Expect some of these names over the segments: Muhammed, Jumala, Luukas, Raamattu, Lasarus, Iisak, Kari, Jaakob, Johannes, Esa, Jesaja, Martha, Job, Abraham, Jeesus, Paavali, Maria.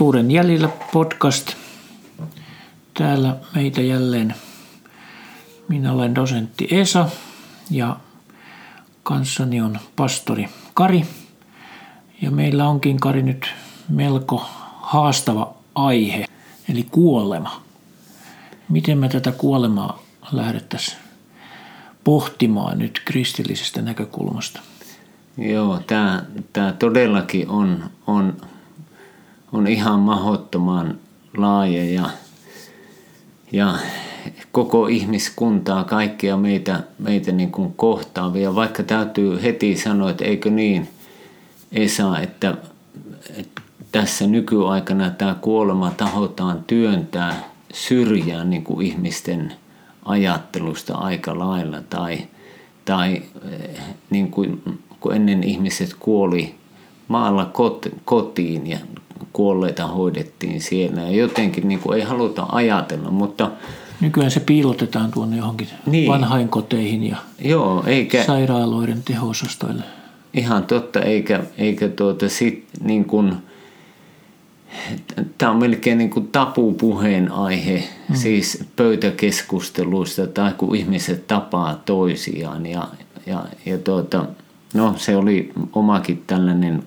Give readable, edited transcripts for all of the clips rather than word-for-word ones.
Totuuden jäljellä podcast. Täällä meitä jälleen. Minä olen dosentti Esa ja kanssani on pastori Kari. Ja meillä onkin, Kari, nyt melko haastava aihe, eli kuolema. Miten me tätä kuolemaa lähdettäisiin pohtimaan nyt kristillisestä näkökulmasta? Joo, tämä todellakin on ihan mahdottoman laaja ja koko ihmiskuntaa, kaikkia meitä niin kuin kohtaavia. Vaikka täytyy heti sanoa, että eikö niin, Esa, että tässä nykyaikana tämä kuolema tahotaan työntää syrjään niin kuin ihmisten ajattelusta aika lailla. Tai niin kuin ennen ihmiset kuoli maalla kotiin ja kuolleita hoidettiin siellä ja jotenkin niin kuin ei haluta ajatella, mutta nykyään se piilotetaan tuonne johonkin vanhainkoteihin ja sairaaloiden teho-osastoille. Ihan totta, eikä sit niin kuin, tämä on melkein niin kuin tabupuheenaihe, siis pöytäkeskusteluista tai kun ihmiset tapaa toisiaan ja no, se oli omakin tällainen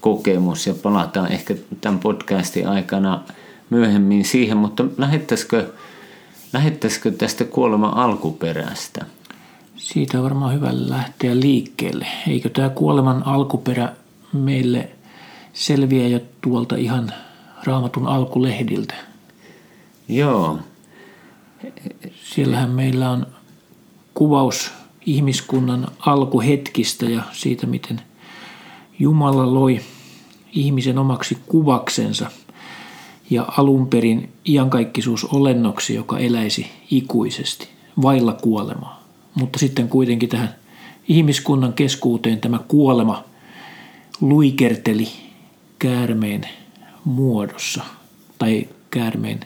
kokemus ja palataan ehkä tämän podcastin aikana myöhemmin siihen, mutta lähettäisikö tästä kuoleman alkuperästä? Siitä on varmaan hyvä lähteä liikkeelle. Eikö tämä kuoleman alkuperä meille selviä jo tuolta ihan Raamatun alkulehdiltä? Joo. Siellähän meillä on kuvaus ihmiskunnan alkuhetkistä ja siitä, miten Jumala loi ihmisen omaksi kuvaksensa ja alunperin iankaikkisuusolennoksi, joka eläisi ikuisesti, vailla kuolemaa. Mutta sitten kuitenkin tähän ihmiskunnan keskuuteen tämä kuolema luikerteli käärmeen muodossa tai käärmeen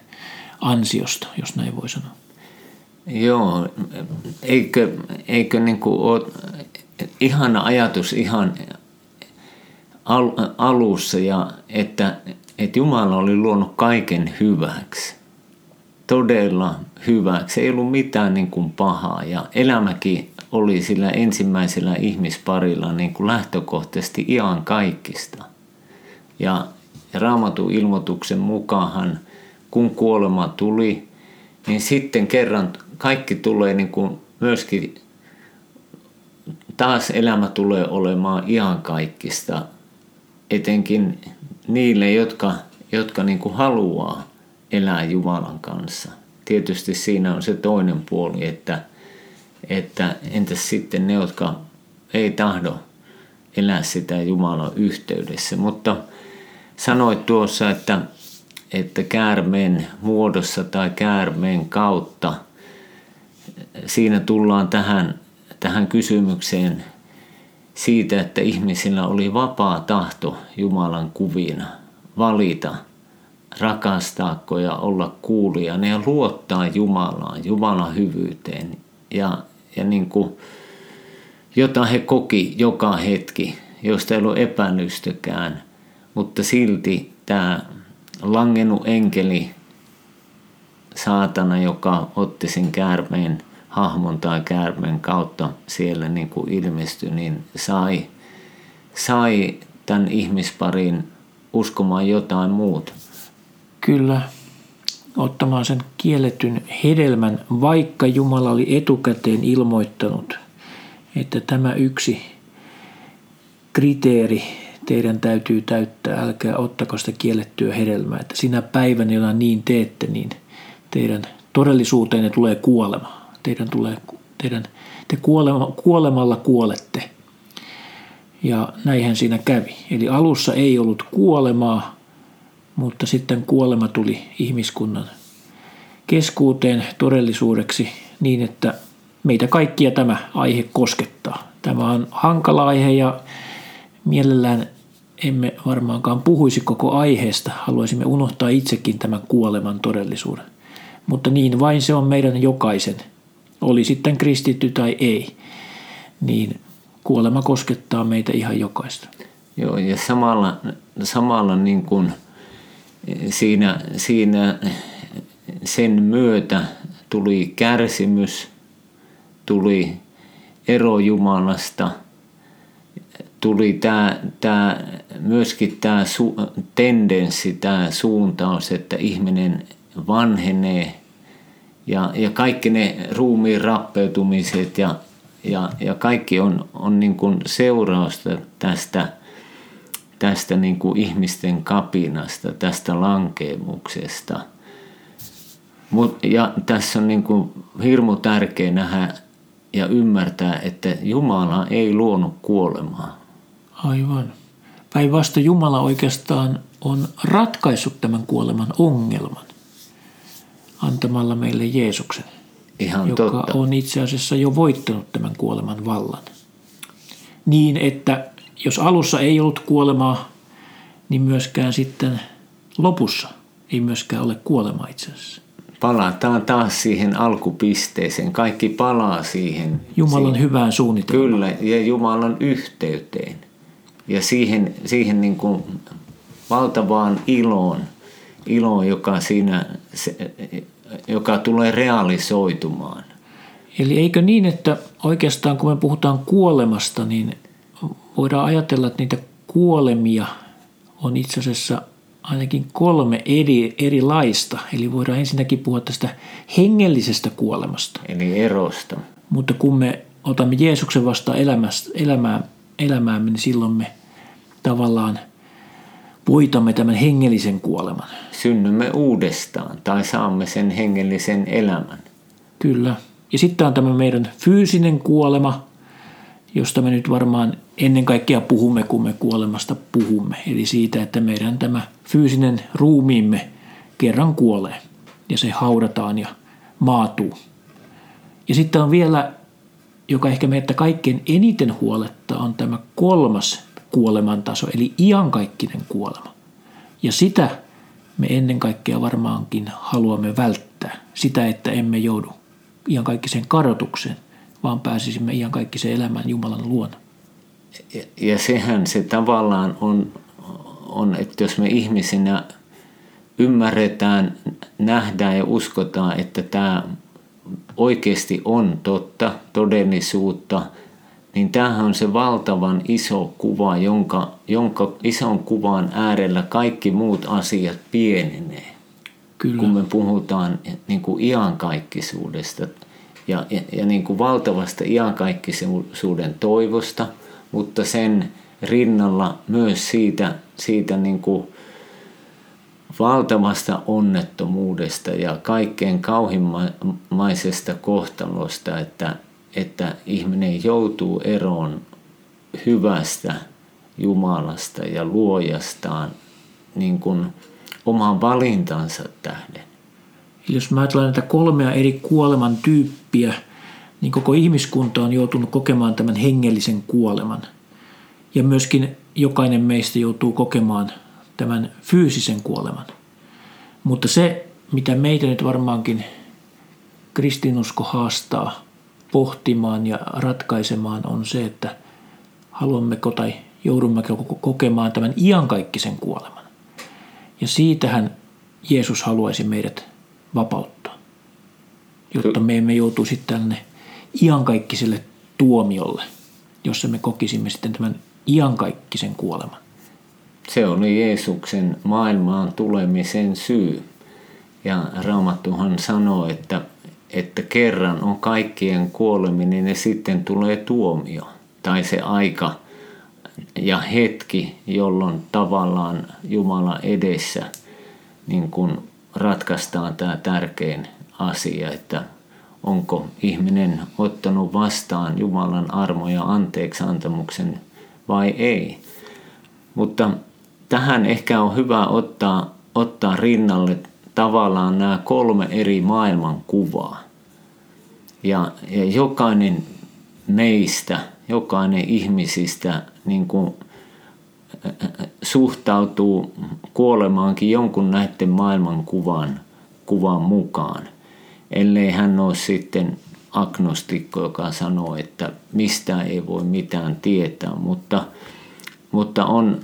ansiosta, jos näin voi sanoa. Joo, eikö niin kuin ole ihana ajatus ihan alussa, ja että Jumala oli luonut kaiken hyväksi, todella hyväksi, ei ollut mitään niin kuin pahaa ja elämäkin oli sillä ensimmäisellä ihmisparilla niin kuin lähtökohtaisesti iankaikkista. Ja Raamatun ilmoituksen mukaan, kun kuolema tuli, niin sitten kerran kaikki tulee niin kuin myöskin, taas elämä tulee olemaan iankaikkista, etenkin niille, jotka niin kuin haluaa elää Jumalan kanssa. Tietysti siinä on se toinen puoli, että entäs sitten ne, jotka ei tahdo elää sitä Jumalan yhteydessä. Mutta sanoit tuossa, että käärmeen muodossa tai käärmeen kautta, siinä tullaan tähän kysymykseen siitä, että ihmisillä oli vapaa tahto Jumalan kuvina valita, rakastaako ja olla kuulijana ja luottaa Jumalaan, Jumalan hyvyyteen, ja niin kuin, jota he koki joka hetki, josta ei ollut epäilystäkään, mutta silti tämä langennut enkeli, saatana, joka otti sen käärmeen hahmon tai käärmeen kautta siellä niin kuin ilmestyi, niin sai tämän ihmisparin uskomaan jotain muuta. Kyllä, ottamaan sen kielletyn hedelmän, vaikka Jumala oli etukäteen ilmoittanut, että tämä yksi kriteeri teidän täytyy täyttää, älkää ottako sitä kiellettyä hedelmää, että sinä päivänä, jona niin teette, niin teidän todellisuuteenne tulee kuolema. Te kuolemalla kuolette. Ja näinhän siinä kävi. Eli alussa ei ollut kuolemaa, mutta sitten kuolema tuli ihmiskunnan keskuuteen todellisuudeksi niin, että meitä kaikkia tämä aihe koskettaa. Tämä on hankala aihe ja mielellään emme varmaankaan puhuisi koko aiheesta, haluaisimme unohtaa itsekin tämän kuoleman todellisuuden. Mutta niin vain se on meidän jokaisen, oli sitten kristitty tai ei, niin kuolema koskettaa meitä ihan jokaista. Joo, ja samalla niin kuin Siinä sen myötä tuli kärsimys, tuli ero Jumalasta, tuli myöskin tämä tendenssi, tämä suuntaus, että ihminen vanhenee ja kaikki ne ruumiin rappeutumiset ja kaikki on niin kuin seurausta tästä niin kuin ihmisten kapinasta, tästä lankeemuksesta. Ja tässä on niin kuin hirmu tärkeä nähdä ja ymmärtää, että Jumala ei luonut kuolemaa. Aivan. Päinvastoin Jumala oikeastaan on ratkaissut tämän kuoleman ongelman antamalla meille Jeesuksen, ihan joka totta. On itse asiassa jo voittanut tämän kuoleman vallan. Niin, että jos alussa ei ollut kuolemaa, niin myöskään sitten lopussa ei myöskään ole kuolemaa itse asiassa. Palataan taas siihen alkupisteeseen. Kaikki palaa siihen. Jumalan hyvään suunnitelmaan. Kyllä, ja Jumalan yhteyteen. Ja siihen niin kuin valtavaan iloon joka tulee realisoitumaan. Eli eikö niin, että oikeastaan kun me puhutaan kuolemasta, niin voidaan ajatella, että niitä kuolemia on itse asiassa ainakin 3 erilaista. Eli voidaan ensinnäkin puhua tästä hengellisestä kuolemasta. Eli erosta. Mutta kun me otamme Jeesuksen vastaan elämäämme, niin silloin me tavallaan voitamme tämän hengellisen kuoleman. Synnymme uudestaan tai saamme sen hengellisen elämän. Kyllä. Ja sitten on tämä meidän fyysinen kuolema, josta me nyt varmaan ennen kaikkea puhumme, kun me kuolemasta puhumme. Eli siitä, että meidän tämä fyysinen ruumiimme kerran kuolee ja se haudataan ja maatuu. Ja sitten on vielä, joka ehkä meitä kaikkein eniten huolettaa, on tämä 3. kuolemantaso, eli iankaikkinen kuolema. Ja sitä me ennen kaikkea varmaankin haluamme välttää. Sitä, että emme joudu iankaikkiseen kadotukseen, vaan pääsisimme iankaikkiseen elämään Jumalan luona. Ja sehän se tavallaan on, että jos me ihmisinä ymmärretään, nähdään ja uskotaan, että tämä oikeasti on totta, todellisuutta, niin tämähän on se valtavan iso kuva, jonka ison kuvan äärellä kaikki muut asiat pienenee. Kyllä. Kun me puhutaan niin kuin iankaikkisuudesta ja niin kuin valtavasta iankaikkisuuden toivosta, mutta sen rinnalla myös siitä niin kuin valtavasta onnettomuudesta ja kaikkein kauhimmaisesta kohtalosta, että ihminen joutuu eroon hyvästä Jumalasta ja luojastaan niin kuin oman valintansa tähden. Jos mä ajattelen näitä 3 eri kuoleman tyyppiä, niin koko ihmiskunta on joutunut kokemaan tämän hengellisen kuoleman. Ja myöskin jokainen meistä joutuu kokemaan tämän fyysisen kuoleman. Mutta se, mitä meitä nyt varmaankin kristinusko haastaa pohtimaan ja ratkaisemaan, on se, että haluammeko tai joudummeko kokemaan tämän iankaikkisen kuoleman. Ja siitähän Jeesus haluaisi meidät vapauttaa, jotta me emme joutuisi tänne iankaikkiselle tuomiolle, jossa me kokisimme sitten tämän iankaikkisen kuoleman. Se oli Jeesuksen maailmaan tulemisen syy. Ja Raamattuhan sanoo, että kerran on kaikkien kuoleminen ja sitten tulee tuomio. Tai se aika ja hetki, jolloin tavallaan Jumala edessä niin kun ratkaistaan tämä tärkein asia, että onko ihminen ottanut vastaan Jumalan armo ja anteeksiantamuksen vai ei. Mutta tähän ehkä on hyvä ottaa rinnalle tavallaan nämä 3 eri maailmankuvaa. Ja jokainen meistä, jokainen ihmisistä niin kuin suhtautuu kuolemaankin jonkun näiden maailmankuvan mukaan. Ellei hän ole sitten agnostikko, joka sanoo, että mistä ei voi mitään tietää, mutta on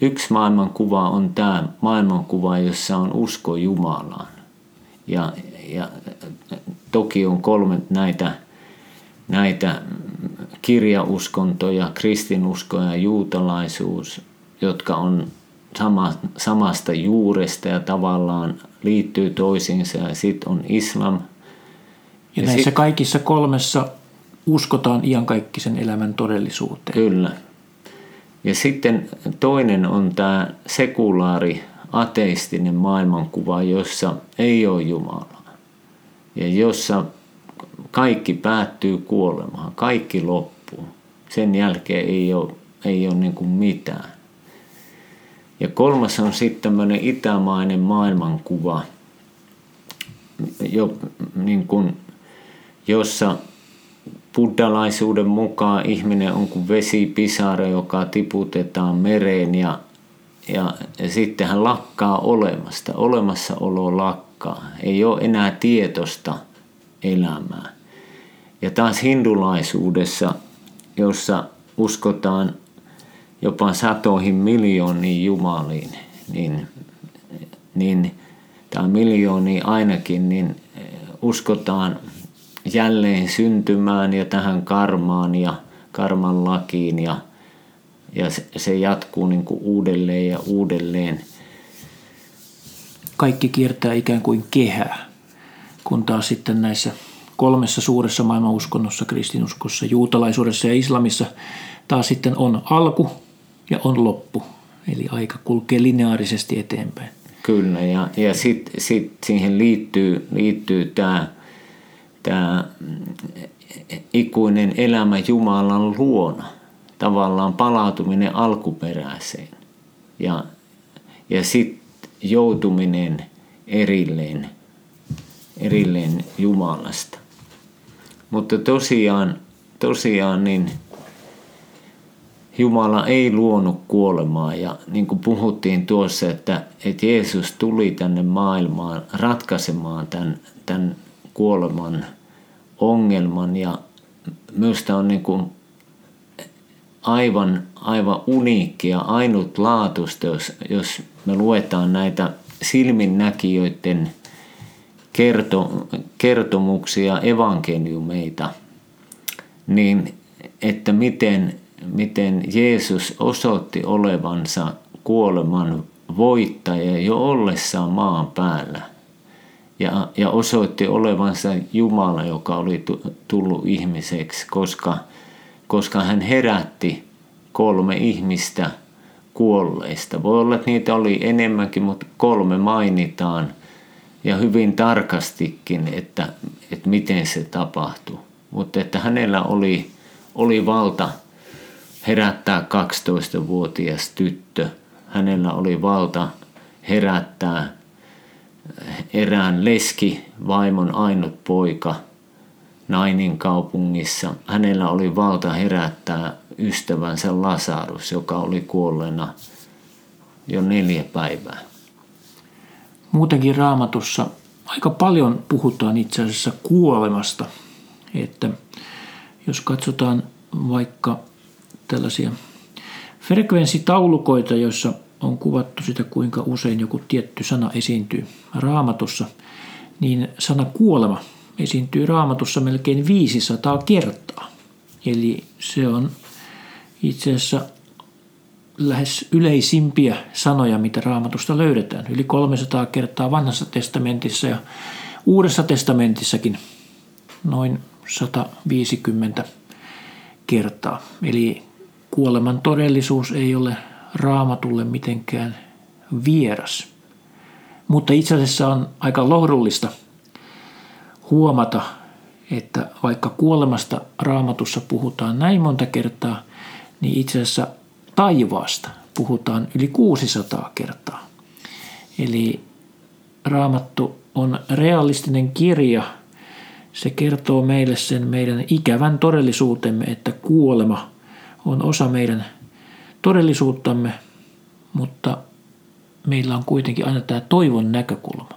Yksi maailmankuva on tämä maailmankuva, jossa on usko Jumalaan. Ja toki on kolme näitä kirjauskontoja, kristinusko ja juutalaisuus, jotka on samasta juuresta ja tavallaan liittyy toisiinsa, ja sitten on islam. Ja näissä kaikissa kolmessa uskotaan iankaikkisen elämän todellisuuteen. Kyllä. Ja sitten toinen on tämä sekulaari, ateistinen maailmankuva, jossa ei ole Jumalaa ja jossa kaikki päättyy kuolemaan, kaikki loppuu. Sen jälkeen ei ole niin kuin mitään. Ja kolmas on sitten tämmöinen itämainen maailmankuva, niin kuin, jossa buddhalaisuuden mukaan ihminen on kuin vesipisara, joka tiputetaan mereen ja sitten hän lakkaa olemasta. Olemassaolo lakkaa. Ei ole enää tietoista elämää. Ja taas hindulaisuudessa, jossa uskotaan jopa 100 miljooniin jumaliin, tai miljooniin ainakin, niin uskotaan jälleen syntymään ja tähän karmaan ja karman lakiin, ja se jatkuu niin kuin uudelleen ja uudelleen. Kaikki kiertää ikään kuin kehää, kun taas sitten näissä kolmessa suuressa maailmanuskonnossa, kristinuskossa, juutalaisuudessa ja islamissa, taas sitten on alku ja on loppu. Eli aika kulkee lineaarisesti eteenpäin. Kyllä, ja sitten siihen liittyy tämä ikuinen elämä Jumalan luona, tavallaan palautuminen alkuperäiseen ja sitten joutuminen erilleen Jumalasta. Mutta tosiaan niin Jumala ei luonut kuolemaa, ja niin kuin puhuttiin tuossa, että Jeesus tuli tänne maailmaan ratkaisemaan tämän kuoleman ongelman, ja minusta on niin kuin aivan uniikki ja ainutlaatuista, jos me luetaan näitä silminnäkijöiden kertomuksia, evankeliumeita, niin että miten Jeesus osoitti olevansa kuoleman voittaja jo ollessaan maan päällä. Ja osoitti olevansa Jumala, joka oli tullut ihmiseksi, koska hän herätti 3 ihmistä kuolleista. Voi olla, että niitä oli enemmänkin, mutta 3 mainitaan ja hyvin tarkastikin, että miten se tapahtui. Mutta että hänellä oli valta herättää 12-vuotias tyttö. Hänellä oli valta herättää erään leskivaimon ainut poika Nainin kaupungissa. Hänellä oli valta herättää ystävänsä Lasarus, joka oli kuolleena jo 4 päivää. Muutenkin Raamatussa aika paljon puhutaan itse asiassa kuolemasta. Että jos katsotaan vaikka tällaisia frekvenssitaulukoita, joissa on kuvattu sitä, kuinka usein joku tietty sana esiintyy Raamatussa, niin sana kuolema esiintyy Raamatussa melkein 500 kertaa. Eli se on itse asiassa lähes yleisimpiä sanoja, mitä Raamatusta löydetään. Yli 300 kertaa Vanhassa testamentissa ja Uudessa testamentissakin noin 150 kertaa. Eli kuoleman todellisuus ei ole Raamatulle mitenkään vieras. Mutta itse asiassa on aika lohdullista huomata, että vaikka kuolemasta Raamatussa puhutaan näin monta kertaa, niin itse asiassa taivaasta puhutaan yli 600 kertaa. Eli Raamattu on realistinen kirja. Se kertoo meille sen meidän ikävän todellisuutemme, että kuolema on osa meidän todellisuuttamme, mutta meillä on kuitenkin aina tämä toivon näkökulma.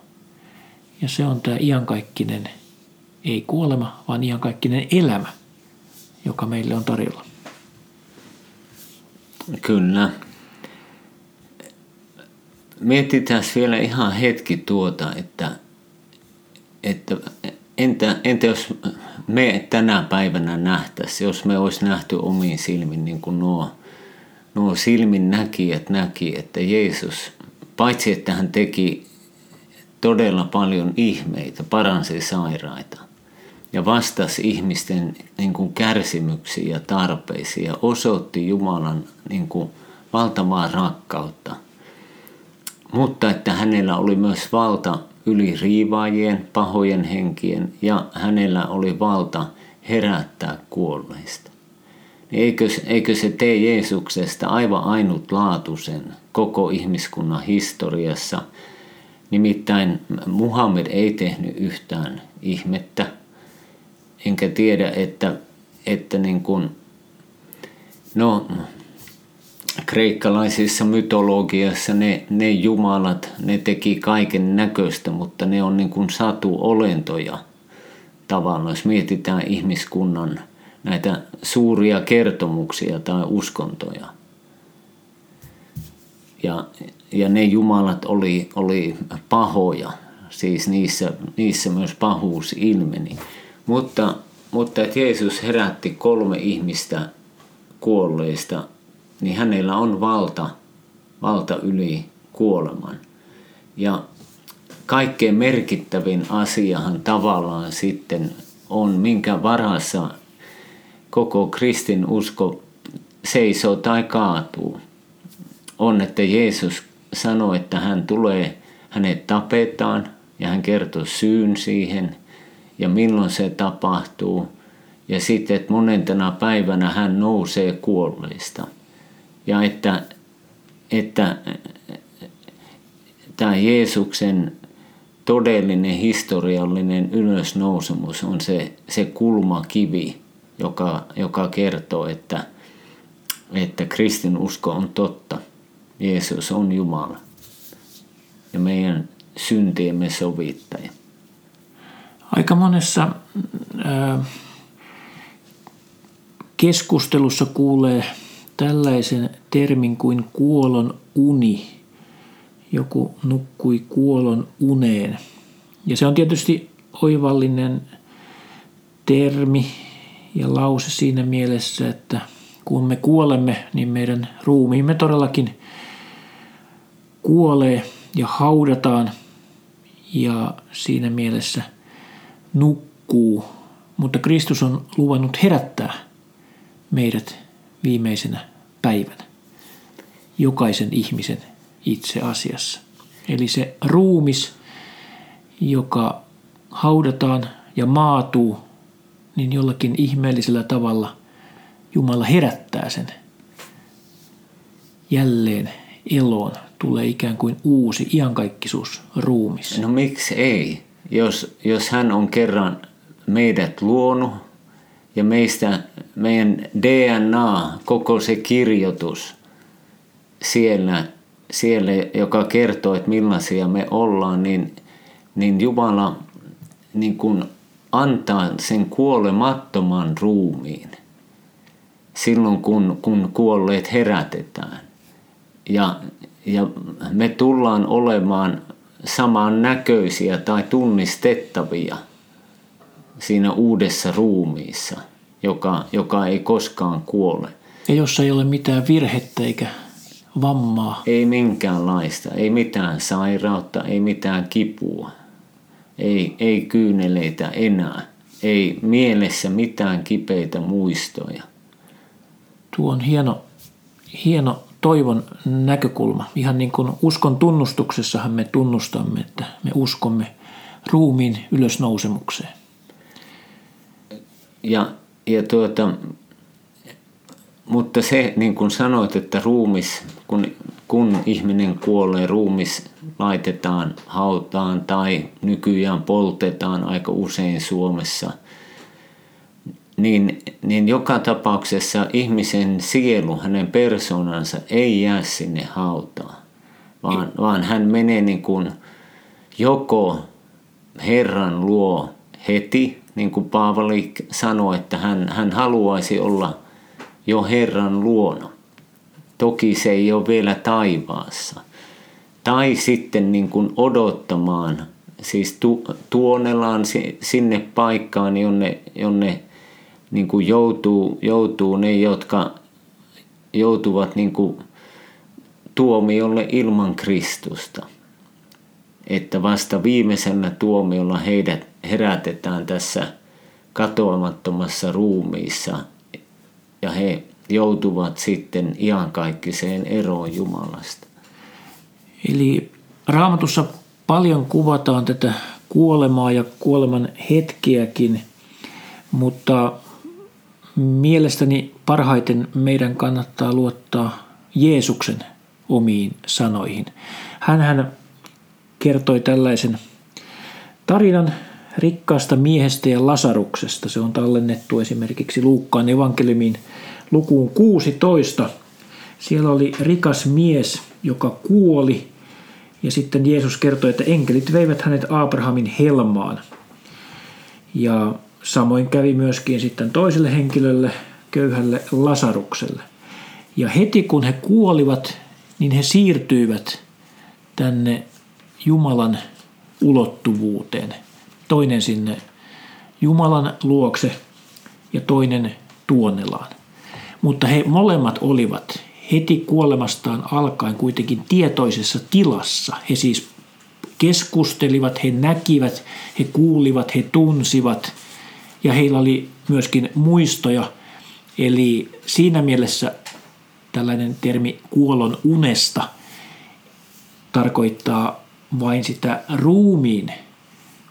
Ja se on tämä iankaikkinen, ei kuolema, vaan iankaikkinen elämä, joka meille on tarjolla. Kyllä. Mietitään vielä ihan hetki tuota, että entä jos me tänä päivänä nähtäisiin, jos me olisi nähty omiin silmin, niin kuin nuo silminnäkijät näki, että Jeesus, paitsi että hän teki todella paljon ihmeitä, paransi sairaita ja vastasi ihmisten niin kuin kärsimyksiin ja tarpeisiin ja osoitti Jumalan niin kuin valtavaa rakkautta. Mutta että hänellä oli myös valta yli riivaajien, pahojen henkien ja hänellä oli valta herättää kuolleista. Eikö se tee Jeesuksesta aivan ainutlaatuisen koko ihmiskunnan historiassa? Nimittäin Muhammed ei tehnyt yhtään ihmettä. Enkä tiedä, että niin kuin, no, kreikkalaisissa mytologiassa ne jumalat, ne teki kaiken näköistä, mutta ne on niin kuin satuolentoja tavallaan. Jos mietitään ihmiskunnan näitä suuria kertomuksia tai uskontoja. Ja ne jumalat oli pahoja, siis niissä myös pahuus ilmeni. Mutta että Jeesus herätti 3 ihmistä kuolleista, niin hänellä on valta yli kuoleman. Ja kaikkein merkittävin asiahan tavallaan sitten on, minkä varassa koko kristinusko seisoo tai kaatuu, on, että Jeesus sanoi, että hän tulee, hänet tapetaan ja hän kertoo syyn siihen ja milloin se tapahtuu. Ja sitten, että monentena päivänä hän nousee kuolleista. Ja että tämä Jeesuksen todellinen historiallinen ylösnousemus on se kulmakivi, joka kertoo, että kristinusko on totta. Jeesus on Jumala ja meidän syntiemme sovittaja. Aika monessa keskustelussa kuulee tällaisen termin kuin kuolon uni. Joku nukkui kuolon uneen. Ja se on tietysti oivallinen termi ja lause siinä mielessä, että kun me kuolemme, niin meidän ruumiimme todellakin kuolee ja haudataan ja siinä mielessä nukkuu. Mutta Kristus on luvannut herättää meidät viimeisenä päivänä, jokaisen ihmisen itse asiassa. Eli se ruumis, joka haudataan ja maatuu, niin jollakin ihmeellisellä tavalla Jumala herättää sen jälleen eloon. Tulee ikään kuin uusi iankaikkisuus ruumis. No miksi ei? Jos hän on kerran meidät luonut ja meidän DNA, koko se kirjoitus siellä joka kertoo, että millaisia me ollaan, niin Jumala niin kuin antaa sen kuolemattoman ruumiin silloin, kun kuolleet herätetään. Ja me tullaan olemaan samannäköisiä tai tunnistettavia siinä uudessa ruumiissa, joka ei koskaan kuole. Ja jossa ei ole mitään virhettä eikä vammaa. Ei minkäänlaista, ei mitään sairautta, ei mitään kipua, ei kyyneleitä enää, ei mielessä mitään kipeitä muistoja. Tuo on hieno toivon näkökulma. Ihan niin kuin uskon tunnustuksessahan me tunnustamme, että me uskomme ruumiin ylösnousemukseen. Mutta se, niin kuin sanoit, että ruumis, kun ihminen kuolee, ruumis laitetaan hautaan tai nykyään poltetaan aika usein Suomessa, niin joka tapauksessa ihmisen sielu, hänen persoonansa ei jää sinne hautaan, vaan hän menee niin kuin joko Herran luo heti, niin kuin Paavali sanoi, että hän haluaisi olla jo Herran luona. Toki se ei ole vielä taivaassa. tai sitten niin kuin odottamaan, siis tuonelaan sinne paikkaan, jonne niin kuin joutuu ne, jotka joutuvat niin kuin tuomiolle ilman Kristusta. Että vasta viimeisellä tuomiolla heidät herätetään tässä katoamattomassa ruumiissa ja he joutuvat sitten iankaikkiseen eroon Jumalasta. Eli Raamatussa paljon kuvataan tätä kuolemaa ja kuoleman hetkiäkin, mutta mielestäni parhaiten meidän kannattaa luottaa Jeesuksen omiin sanoihin. Hänhän kertoi tällaisen tarinan rikkaasta miehestä ja Lasaruksesta. Se on tallennettu esimerkiksi Luukkaan evankeliumiin lukuun 16. Siellä oli rikas mies, joka kuoli, ja sitten Jeesus kertoi, että enkelit veivät hänet Abrahamin helmaan. Ja samoin kävi myöskin sitten toiselle henkilölle, köyhälle Lasarukselle. Ja heti kun he kuolivat, niin he siirtyivät tänne Jumalan ulottuvuuteen. Toinen sinne Jumalan luokse ja toinen tuonelaan. Mutta he molemmat olivat heti kuolemastaan alkaen kuitenkin tietoisessa tilassa. He siis keskustelivat, he näkivät, he kuulivat, he tunsivat ja heillä oli myöskin muistoja. Eli siinä mielessä tällainen termi kuolon unesta tarkoittaa vain sitä ruumiin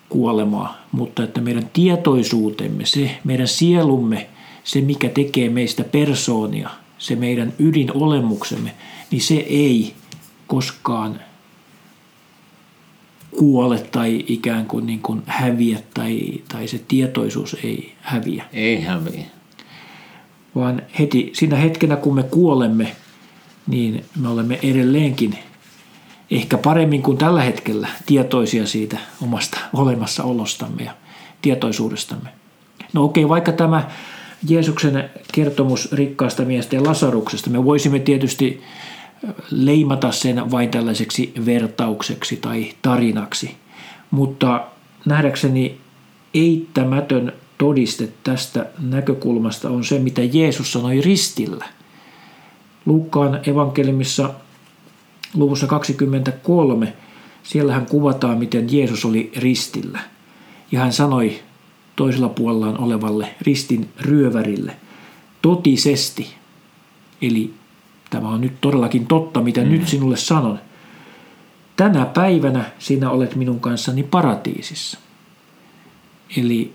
kuolemaa, mutta että meidän tietoisuutemme, se meidän sielumme, se mikä tekee meistä persoonia, se meidän ydinolemuksemme, niin se ei koskaan kuole tai ikään kuin, niin kuin häviä tai se tietoisuus ei häviä. Ei häviä. Vaan heti siinä hetkenä, kun me kuolemme, niin me olemme edelleenkin ehkä paremmin kuin tällä hetkellä tietoisia siitä omasta olemassaolostamme ja tietoisuudestamme. No okei, vaikka tämä Jeesuksen kertomus rikkaasta miestä ja Lasaruksesta, me voisimme tietysti leimata sen vain tällaiseksi vertaukseksi tai tarinaksi, mutta nähdäkseni eittämätön todiste tästä näkökulmasta on se, mitä Jeesus sanoi ristillä. Luukkaan evankeliumissa luvussa 23, siellä hän kuvataan, miten Jeesus oli ristillä. Ja hän sanoi toisella puolellaan olevalle ristin ryövärille, totisesti, eli tämä on nyt todellakin totta, mitä nyt sinulle sanon, tänä päivänä sinä olet minun kanssani paratiisissa. Eli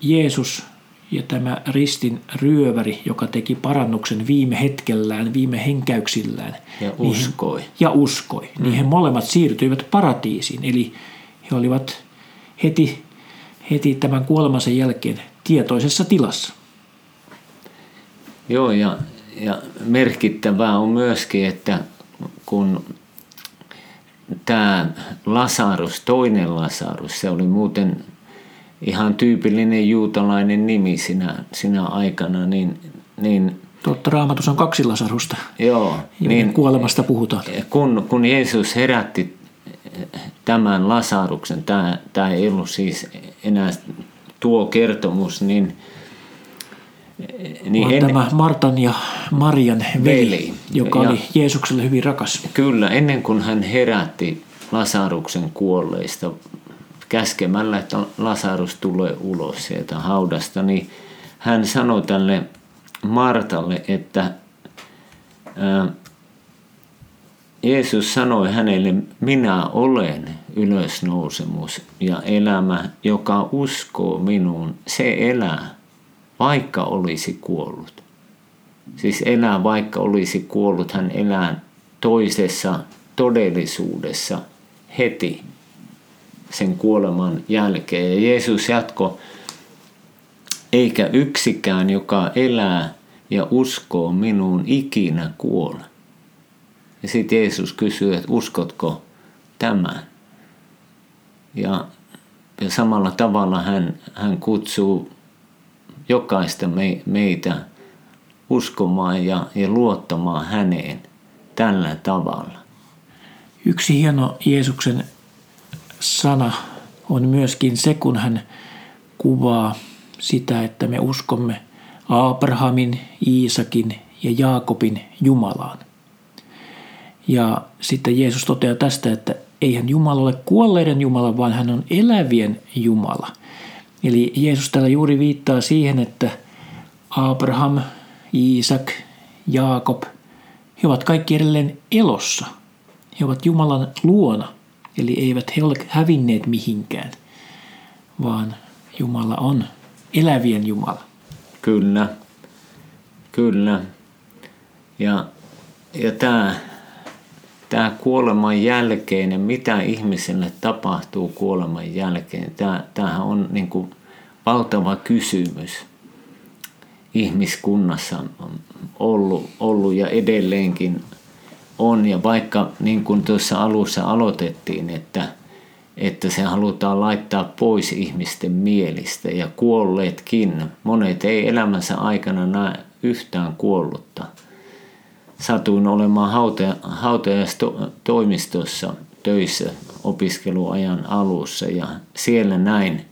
Jeesus ja tämä ristin ryöväri, joka teki parannuksen viime hetkellään, viime henkäyksillään. Ja uskoi. Niin he molemmat siirtyivät paratiisiin. Eli he olivat heti tämän kuolemansa jälkeen tietoisessa tilassa. Joo, ja merkittävää on myöskin, että kun tämä Lasarus, toinen Lasarus, se oli muuten ihan tyypillinen juutalainen nimi sinä aikana, niin totta, Raamatussa on kaksi Lasarusta. Joo, niin kuolemasta puhutaan. Kun Jeesus herätti tämän Lasaruksen, tämä ei ollut siis enää tuo kertomus, niin tämä Martan ja Marian veli, joka oli Jeesukselle hyvin rakas. Kyllä, ennen kuin hän herätti Lasaruksen kuolleista käskemällä, että Lasarus tulee ulos sieltä haudasta, niin hän sanoi tälle Martalle, että Jeesus sanoi hänelle, minä olen ylösnousemus ja elämä, joka uskoo minuun, se elää, vaikka olisi kuollut. Siis elää, vaikka olisi kuollut, hän elää toisessa todellisuudessa heti sen kuoleman jälkeen. Ja Jeesus jatkoi, eikä yksikään, joka elää ja uskoo minuun, ikinä kuole. Ja sitten Jeesus kysyi, että uskotko tämän? Ja samalla tavalla hän kutsuu jokaista meitä uskomaan ja luottamaan häneen tällä tavalla. Yksi hieno Jeesuksen sana on myöskin se, kun hän kuvaa sitä, että me uskomme Abrahamin, Iisakin ja Jaakobin Jumalaan. Ja sitten Jeesus toteaa tästä, että eihän Jumala ole kuolleiden Jumala, vaan hän on elävien Jumala. Eli Jeesus täällä juuri viittaa siihen, että Abraham, Iisak, Jaakob, he ovat kaikki edelleen elossa. He ovat Jumalan luona, eli eivät he ole hävinneet mihinkään, vaan Jumala on elävien Jumala. Kyllä, kyllä. Ja tämä kuoleman jälkeinen, mitä ihmiselle tapahtuu kuoleman jälkeen, tämähän on niin kuin valtava kysymys ihmiskunnassa on ollut ja edelleenkin on. Ja vaikka niin kuin tuossa alussa aloitettiin, että se halutaan laittaa pois ihmisten mielistä ja kuolleetkin. Monet ei elämänsä aikana näe yhtään kuollutta. Satuin olemaan hautajaistoimistossa töissä opiskeluajan alussa ja siellä näin.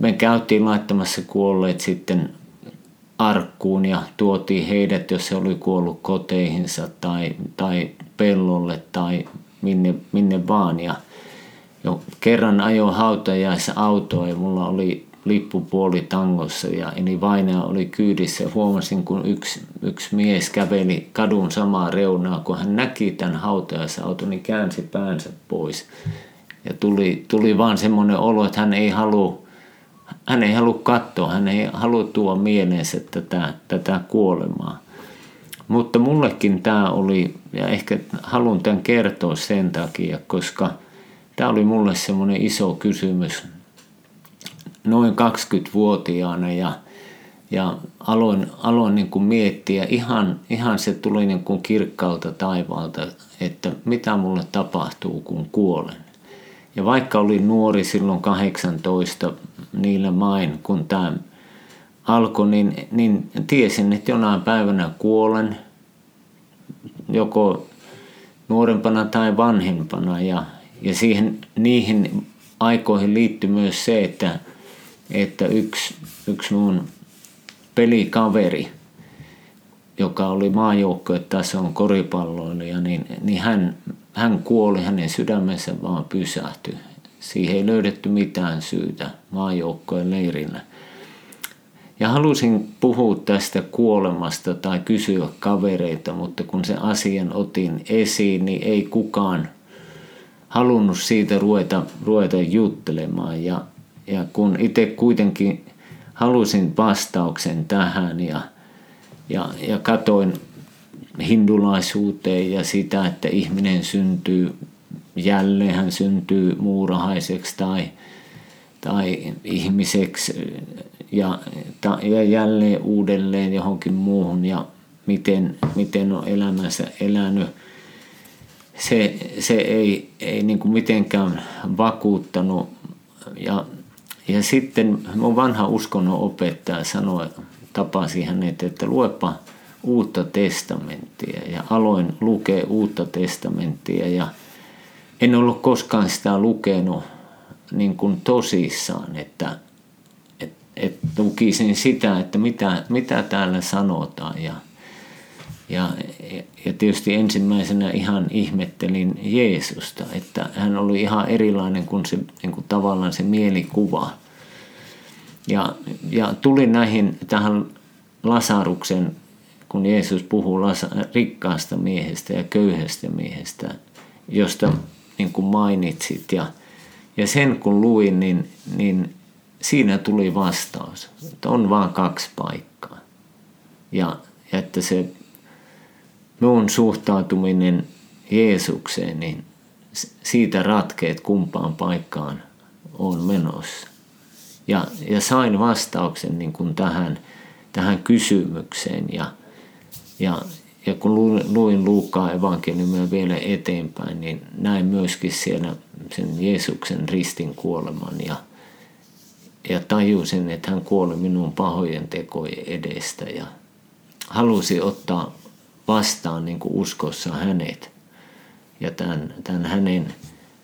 Me käytiin laittamassa kuolleet sitten arkkuun ja tuotiin heidät, jos he oli kuollut koteihinsa tai pellolle tai minne vaan. Ja kerran ajoin hautajais autoa ja mulla oli lippupuoli tangossa ja eli vainaja oli kyydissä. Huomasin, kun yksi mies käveli kadun samaa reunaa, kun hän näki tämän hautajaisauton, niin käänsi päänsä pois. Ja tuli vaan semmoinen olo, että hän ei halua katsoa, hän ei halua tuoda mieleensä tätä kuolemaa. Mutta mullekin tämä oli, ja ehkä haluan tämän kertoa sen takia, koska tämä oli mulle semmoinen iso kysymys noin 20-vuotiaana ja aloin niin kuin miettiä, ihan se tuli niin kuin kirkkaalta taivaalta, että mitä mulle tapahtuu, kun kuolen. Ja vaikka olin nuori silloin 18 niillä main, kun tämä alkoi, niin tiesin, että jonain päivänä kuolen joko nuorempana tai vanhempana. Ja niihin aikoihin liittyi myös se, että yksi mun pelikaveri, joka oli maajoukkuetason koripalloilija, niin hän kuoli, hänen sydämensä vaan pysähtyi. Siihen ei löydetty mitään syytä maajoukkojen leirillä. Ja halusin puhua tästä kuolemasta tai kysyä kavereita, mutta kun sen asian otin esiin, niin ei kukaan halunnut siitä ruveta juttelemaan. Ja kun itse kuitenkin halusin vastauksen tähän ja katsoin hindulaisuuteen ja sitä, että ihminen syntyy jälleen, hän syntyy muurahaiseksi tai ihmiseksi ja jälleen uudelleen johonkin muuhun ja miten on elämänsä elänyt. Se ei niin kuin mitenkään vakuuttanut ja sitten mun vanha uskonnon opettaja sanoi, tapasi hänet, että luepa Uutta testamenttia ja aloin lukea Uutta testamenttia ja en ollut koskaan sitä lukenut niin kuin tosissaan, että lukisin sitä, että mitä täällä sanotaan ja tietysti ensimmäisenä ihan ihmettelin Jeesusta, että hän oli ihan erilainen kuin se niin kuin tavallaan se mielikuva ja tuli tähän Lasaruksen, kun Jeesus puhuu rikkaasta miehestä ja köyhästä miehestä, josta niin kuin mainitsit. Ja sen kun luin, niin siinä tuli vastaus, että on vaan kaksi paikkaa. Ja että se minun suhtautuminen Jeesukseen, niin siitä ratkeet kumpaan paikkaan on menossa. Ja sain vastauksen niin kuin tähän kysymykseen ja kun luin Luukaan evankeliumia vielä eteenpäin, niin näin myöskin siellä sen Jeesuksen ristin kuoleman ja tajusin, että hän kuoli minun pahojen tekojen edestä ja halusin ottaa vastaan niin kuin uskossa hänet ja tämän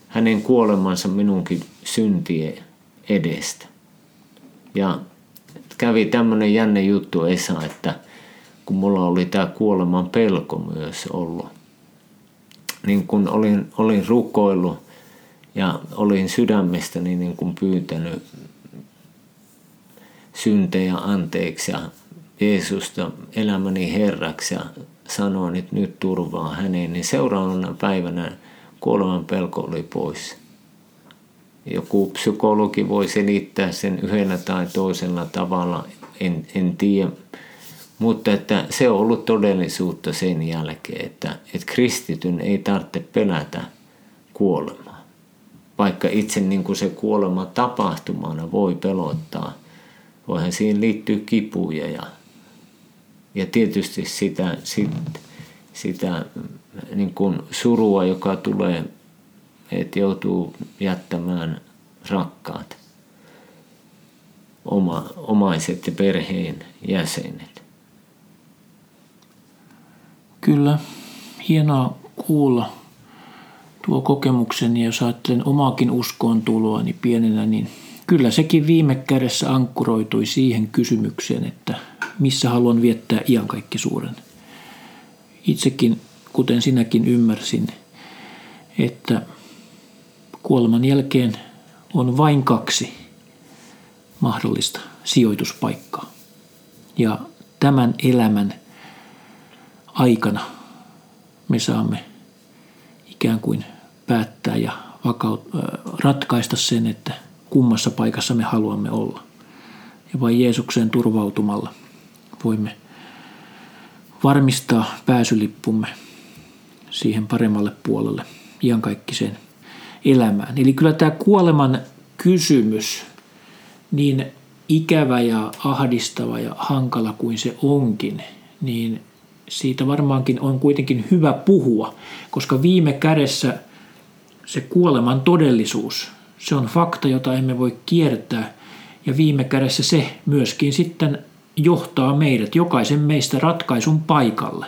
hänen kuolemansa minunkin syntien edestä. Ja kävi tämmöinen jännä juttu, Esa, että kun mulla oli tämä kuoleman pelko myös ollut, niin kun olin rukoillut ja olin sydämestäni niin kun pyytänyt syntejä anteeksi ja Jeesusta elämäni herraksi ja sanoin, että nyt turvaa häneen, niin seuraavana päivänä kuoleman pelko oli pois. Joku psykologi voi selittää sen yhdellä tai toisella tavalla, en tiedä. Mutta että se on ollut todellisuutta sen jälkeen, että kristityn ei tarvitse pelätä kuolemaa. Vaikka itse niin kuin se kuolema tapahtumana voi pelottaa. Voihan siihen liittyä kipuja ja tietysti sitä niin kuin surua, joka tulee, että joutuu jättämään rakkaat, omaiset ja perheen jäsenet. Kyllä, hienoa kuulla tuo kokemukseni, jos ajattelen omaakin uskoon tuloa niin pienenä, niin kyllä sekin viime kädessä ankkuroitui siihen kysymykseen, että missä haluan viettää iankaikkisuuden. Itsekin, kuten sinäkin, ymmärsin, että kuoleman jälkeen on vain 2 mahdollista sijoituspaikkaa. Ja tämän elämän aikana me saamme ikään kuin päättää ja ratkaista sen, että kummassa paikassa me haluamme olla. Ja vain Jeesukseen turvautumalla voimme varmistaa pääsylippumme siihen paremmalle puolelle, iankaikkiseen elämään. Eli kyllä tämä kuoleman kysymys, niin ikävä ja ahdistava ja hankala kuin se onkin, niin siitä varmaankin on kuitenkin hyvä puhua, koska viime kädessä se kuoleman todellisuus, se on fakta, jota emme voi kiertää, ja viime kädessä se myöskin sitten johtaa meidät, jokaisen meistä, ratkaisun paikalle.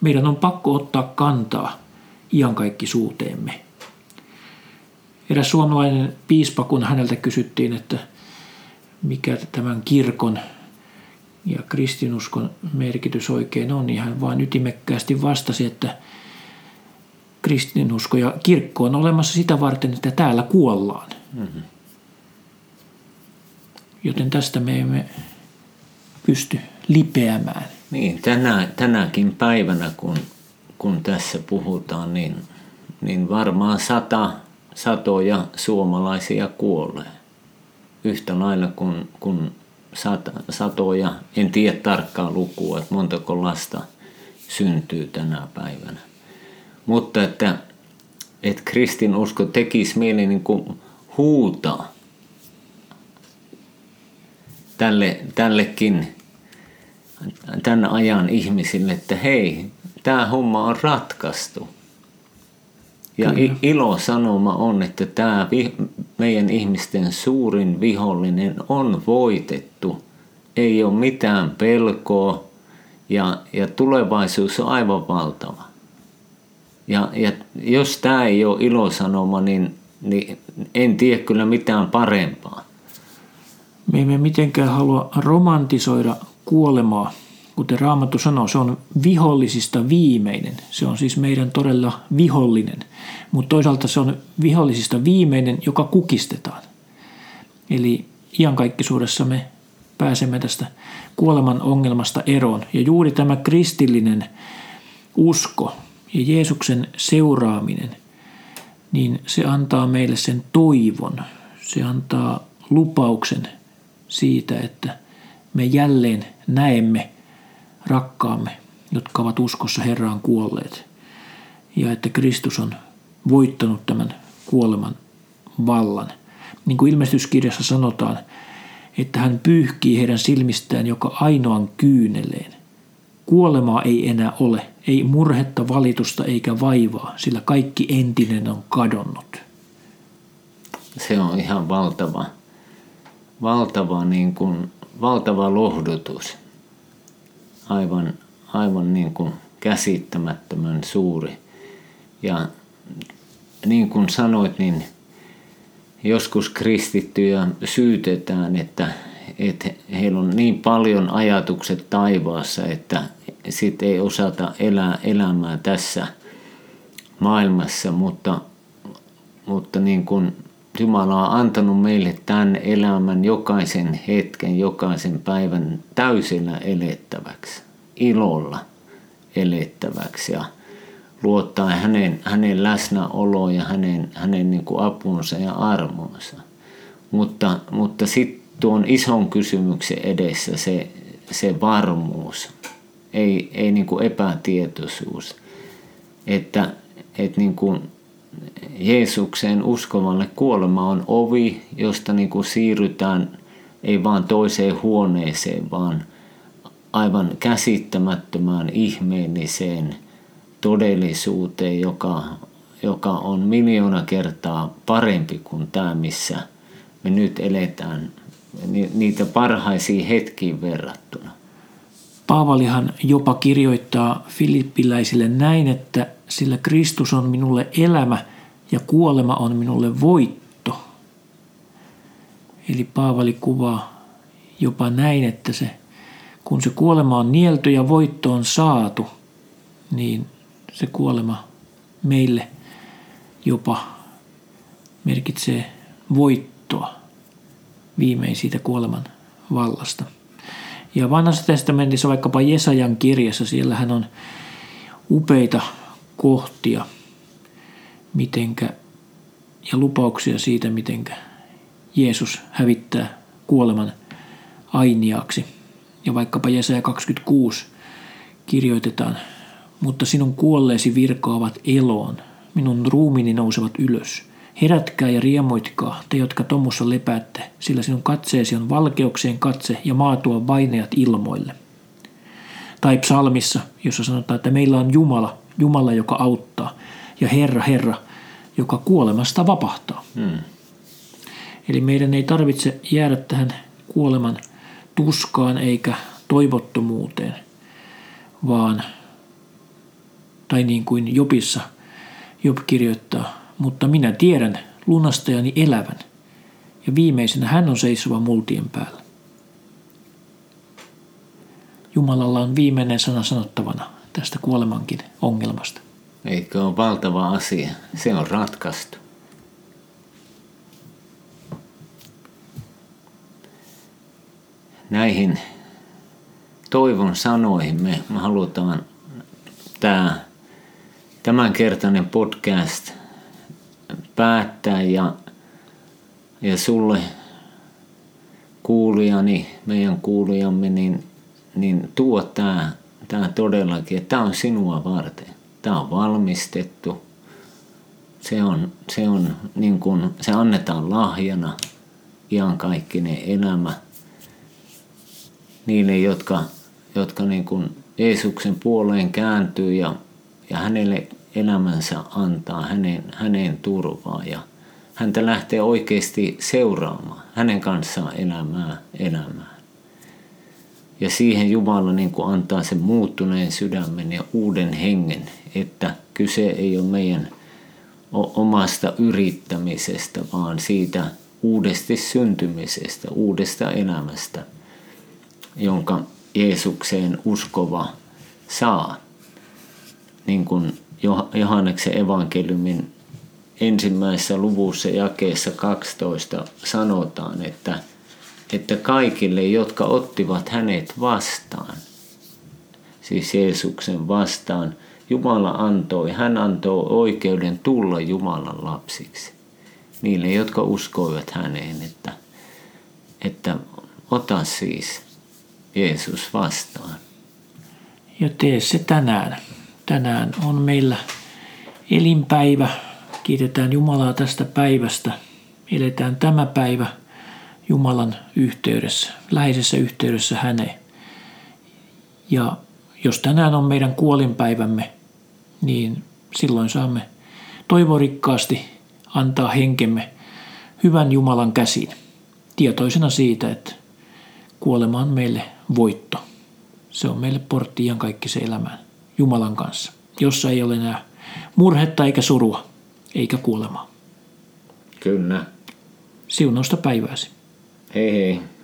Meidän on pakko ottaa kantaa iankaikkisuuteemme. Eräs suomalainen piispa, kun häneltä kysyttiin, että mikä tämän kirkon ja kristinuskon merkitys oikein on, niin hän vaan ytimekkäästi vastasi, että kristinusko ja kirkko on olemassa sitä varten, että täällä kuollaan. Mm-hmm. Joten tästä me emme pysty lipeämään. Niin, tänäkin päivänä, kun tässä puhutaan, niin varmaan satoja suomalaisia kuolee. Yhtä lailla kuin satoja, en tiedä tarkkaa lukua, että montako lasta syntyy tänä päivänä. Mutta että kristinusko tekisi mieli niin kuin huutaa tällekin tämän ajan ihmisille, että hei, tämä homma on ratkaistu. Ja ilosanoma on, että tämä meidän ihmisten suurin vihollinen on voitettu. Ei ole mitään pelkoa ja tulevaisuus on aivan valtava. Ja jos tämä ei ole ilosanoma, niin en tiedä kyllä mitään parempaa. Me emme mitenkään halua romantisoida kuolemaa. Kuten Raamattu sanoo, se on vihollisista viimeinen. Se on siis meidän todella vihollinen. Mutta toisaalta se on vihollisista viimeinen, joka kukistetaan. Eli iankaikkisuudessa me pääsemme tästä kuoleman ongelmasta eroon. Ja juuri tämä kristillinen usko ja Jeesuksen seuraaminen, niin se antaa meille sen toivon. Se antaa lupauksen siitä, että me jälleen näemme rakkaamme, jotka ovat uskossa Herraan kuolleet. Ja että Kristus on voittanut tämän kuoleman vallan. Niin kuin ilmestyskirjassa sanotaan, että hän pyyhkii heidän silmistään joka ainoan kyyneleen. Kuolemaa ei enää ole, ei murhetta, valitusta eikä vaivaa, sillä kaikki entinen on kadonnut. Se on ihan valtava lohdutus. Aivan niin kuin käsittämättömän suuri. Ja niin kuin sanoit, niin joskus kristittyjä syytetään, että heillä on niin paljon ajatukset taivaassa, että sit ei osata elää elämää tässä maailmassa, mutta niin kuin Jumala on antanut meille tämän elämän jokaisen hetken, jokaisen päivän täysillä elettäväksi, ilolla elettäväksi ja luottaa hänen läsnäoloon ja hänen niin kuin apunsa ja armonsa. Mutta sitten tuon ison kysymyksen edessä se varmuus, ei niin kuin epätietoisuus, että niin kuin Jeesukseen uskovalle kuolema on ovi, josta niin kuin siirrytään ei vaan toiseen huoneeseen, vaan aivan käsittämättömään ihmeelliseen todellisuuteen, joka on miljoona kertaa parempi kuin tämä, missä me nyt eletään niitä parhaisiin hetkiin verrattuna. Paavalihan jopa kirjoittaa filippiläisille näin, että sillä Kristus on minulle elämä ja kuolema on minulle voitto. Eli Paavali kuvaa jopa näin, että kun se kuolema on nielty ja voitto on saatu, niin se kuolema meille jopa merkitsee voittoa viimein siitä kuoleman vallasta. Ja Vanhassa testamentissa vaikkapa Jesajan kirjassa, siellähän on upeita kohtia ja lupauksia siitä, mitenkä Jeesus hävittää kuoleman ainiaaksi. Ja vaikkapa Jesaja 26 kirjoitetaan, mutta sinun kuolleesi virkoavat eloon, minun ruumiini nousevat ylös. Herätkää ja riemuitkaa, te jotka tommussa lepäätte, sillä sinun katseesi on valkeuksien katse ja maa tuo vainajat ilmoille. Tai psalmissa, jossa sanotaan, että meillä on Jumala, joka auttaa, ja Herra, joka kuolemasta vapahtaa. Eli meidän ei tarvitse jäädä tähän kuoleman tuskaan eikä toivottomuuteen, tai niin kuin Jobissa Job kirjoittaa, mutta minä tiedän lunastajani elävän, ja viimeisenä hän on seisova multien päällä. Jumalalla on viimeinen sana sanottavana tästä kuolemankin ongelmasta. Eikö ole valtava asia? Se on ratkaistu. Näihin toivon sanoihin me halutaan tämänkertainen podcast päättää ja sulle kuulijani, meidän kuulijamme, niin tuo tämä todellakin, että tämä on sinua varten. Tämä on valmistettu, se on niin kuin, se annetaan lahjana, iankaikkinen elämä niille, jotka niin kuin Jeesuksen puoleen kääntyy ja hänelle elämänsä antaa, häneen turvaa ja häntä lähtee oikeasti seuraamaan, hänen kanssaan elämään. Ja siihen Jumala niin kuin antaa sen muuttuneen sydämen ja uuden hengen, että kyse ei ole meidän omasta yrittämisestä, vaan siitä uudesti syntymisestä, uudesta elämästä, jonka Jeesukseen uskova saa. Niin kuin Johanneksen evankeliumin 1. luvussa jakeessa 12 sanotaan, että kaikille, jotka ottivat hänet vastaan, siis Jeesuksen vastaan, hän antoi oikeuden tulla Jumalan lapsiksi. Niille, jotka uskoivat häneen, että ota siis Jeesus vastaan. Ja tee se tänään. Tänään on meillä elinpäivä. Kiitetään Jumalaa tästä päivästä. Eletään tämä päivä Jumalan yhteydessä, läheisessä yhteydessä häneen. Ja jos tänään on meidän kuolinpäivämme, niin silloin saamme toivorikkaasti antaa henkemme hyvän Jumalan käsiin, tietoisena siitä, että kuolema on meille voitto. Se on meille portti iankaikkiseen elämään Jumalan kanssa, jossa ei ole enää murhetta eikä surua, eikä kuolemaa. Kyllä. Siunausta päivääsi. Hei hei.